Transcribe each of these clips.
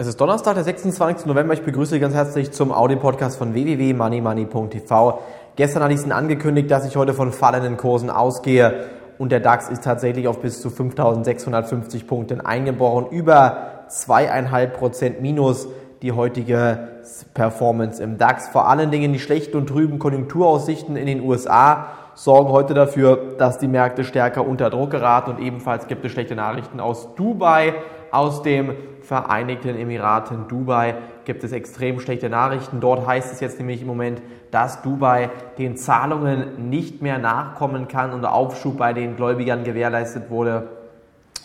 Es ist Donnerstag, der 26. November. Ich begrüße Sie ganz herzlich zum Audio-Podcast von www.moneymoney.tv. Gestern hatte ich es angekündigt, dass ich heute von fallenden Kursen ausgehe und der DAX ist tatsächlich auf bis zu 5.650 Punkten eingebrochen. Über 2,5% minus die heutige Performance im DAX. Vor allen Dingen die schlechten und trüben Konjunkturaussichten in den USA sorgen heute dafür, dass die Märkte stärker unter Druck geraten und ebenfalls gibt es schlechte Nachrichten aus Dubai. Aus dem Vereinigten Emiraten Dubai gibt es extrem schlechte Nachrichten. Dort heißt es jetzt nämlich im Moment, dass Dubai den Zahlungen nicht mehr nachkommen kann und der Aufschub bei den Gläubigern gewährleistet wurde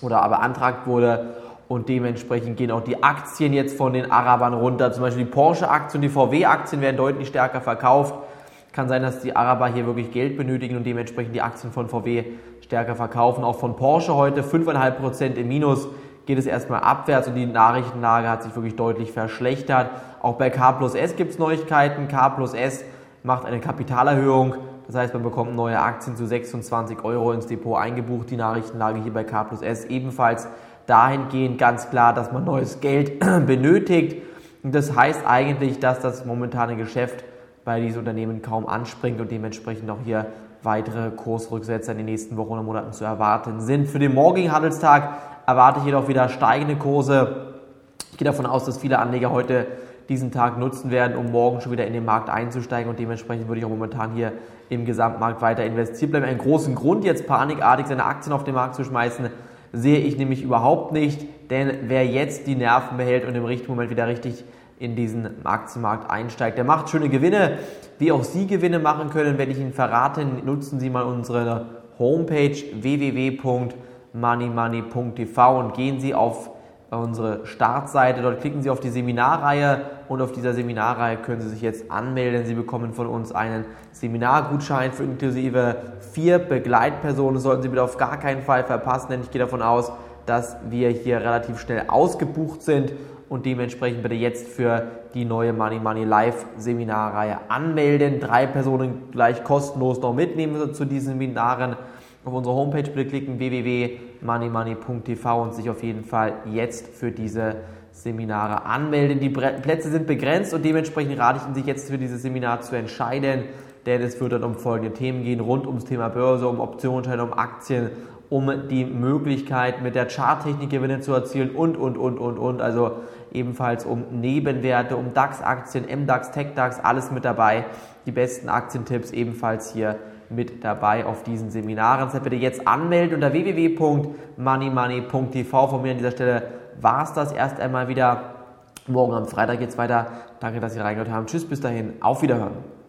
oder beantragt wurde. Und dementsprechend gehen auch die Aktien jetzt von den Arabern runter. Zum Beispiel die Porsche-Aktien, die VW-Aktien werden deutlich stärker verkauft. Kann sein, dass die Araber hier wirklich Geld benötigen und dementsprechend die Aktien von VW stärker verkaufen. Auch von Porsche heute 5,5% im Minus. Geht es erstmal abwärts und die Nachrichtenlage hat sich wirklich deutlich verschlechtert. Auch bei K plus S gibt es Neuigkeiten. K plus S macht eine Kapitalerhöhung. Das heißt, man bekommt neue Aktien zu 26 € ins Depot eingebucht. Die Nachrichtenlage hier bei K plus S ebenfalls dahingehend ganz klar, dass man neues Geld benötigt. Und das heißt eigentlich, dass das momentane Geschäft bei diesem Unternehmen kaum anspringt und dementsprechend auch hier weitere Kursrücksetzer in den nächsten Wochen und Monaten zu erwarten sind. Für den morgigen Handelstag erwarte ich jedoch wieder steigende Kurse. Ich gehe davon aus, dass viele Anleger heute diesen Tag nutzen werden, um morgen schon wieder in den Markt einzusteigen und dementsprechend würde ich auch momentan hier im Gesamtmarkt weiter investiert bleiben. Einen großen Grund, jetzt panikartig seine Aktien auf den Markt zu schmeißen, sehe ich nämlich überhaupt nicht, denn wer jetzt die Nerven behält und im richtigen Moment wieder richtig in diesen Aktienmarkt einsteigt, der macht schöne Gewinne. Wie auch Sie Gewinne machen können, werde ich Ihnen verraten. Nutzen Sie mal unsere Homepage www.moneymoney.tv und gehen Sie auf unsere Startseite. Dort klicken Sie auf die Seminarreihe und auf dieser Seminarreihe können Sie sich jetzt anmelden. Sie bekommen von uns einen Seminargutschein für inklusive 4 Begleitpersonen. Das sollten Sie bitte auf gar keinen Fall verpassen, denn ich gehe davon aus, dass wir hier relativ schnell ausgebucht sind und dementsprechend bitte jetzt für die neue Money Money Live Seminarreihe anmelden. 3 Personen gleich kostenlos noch mitnehmen zu diesen Seminaren. Auf unsere Homepage bitte klicken www.moneymoney.tv und sich auf jeden Fall jetzt für diese Seminare anmelden. Die Plätze sind begrenzt und dementsprechend rate ich Ihnen, sich jetzt für dieses Seminar zu entscheiden, denn es wird dann um folgende Themen gehen, rund ums Thema Börse, um Optionsscheine, um Aktien, um die Möglichkeit mit der Charttechnik Gewinne zu erzielen und. Also ebenfalls um Nebenwerte, um DAX-Aktien, MDAX, TechDAX, alles mit dabei. Die besten Aktientipps ebenfalls hier mit dabei auf diesen Seminaren. Deshalb bitte jetzt anmelden unter www.moneymoney.tv. Von mir an dieser Stelle war es das erst einmal wieder. Morgen am Freitag geht es weiter. Danke, dass Sie reingehört haben. Tschüss, bis dahin. Auf Wiederhören.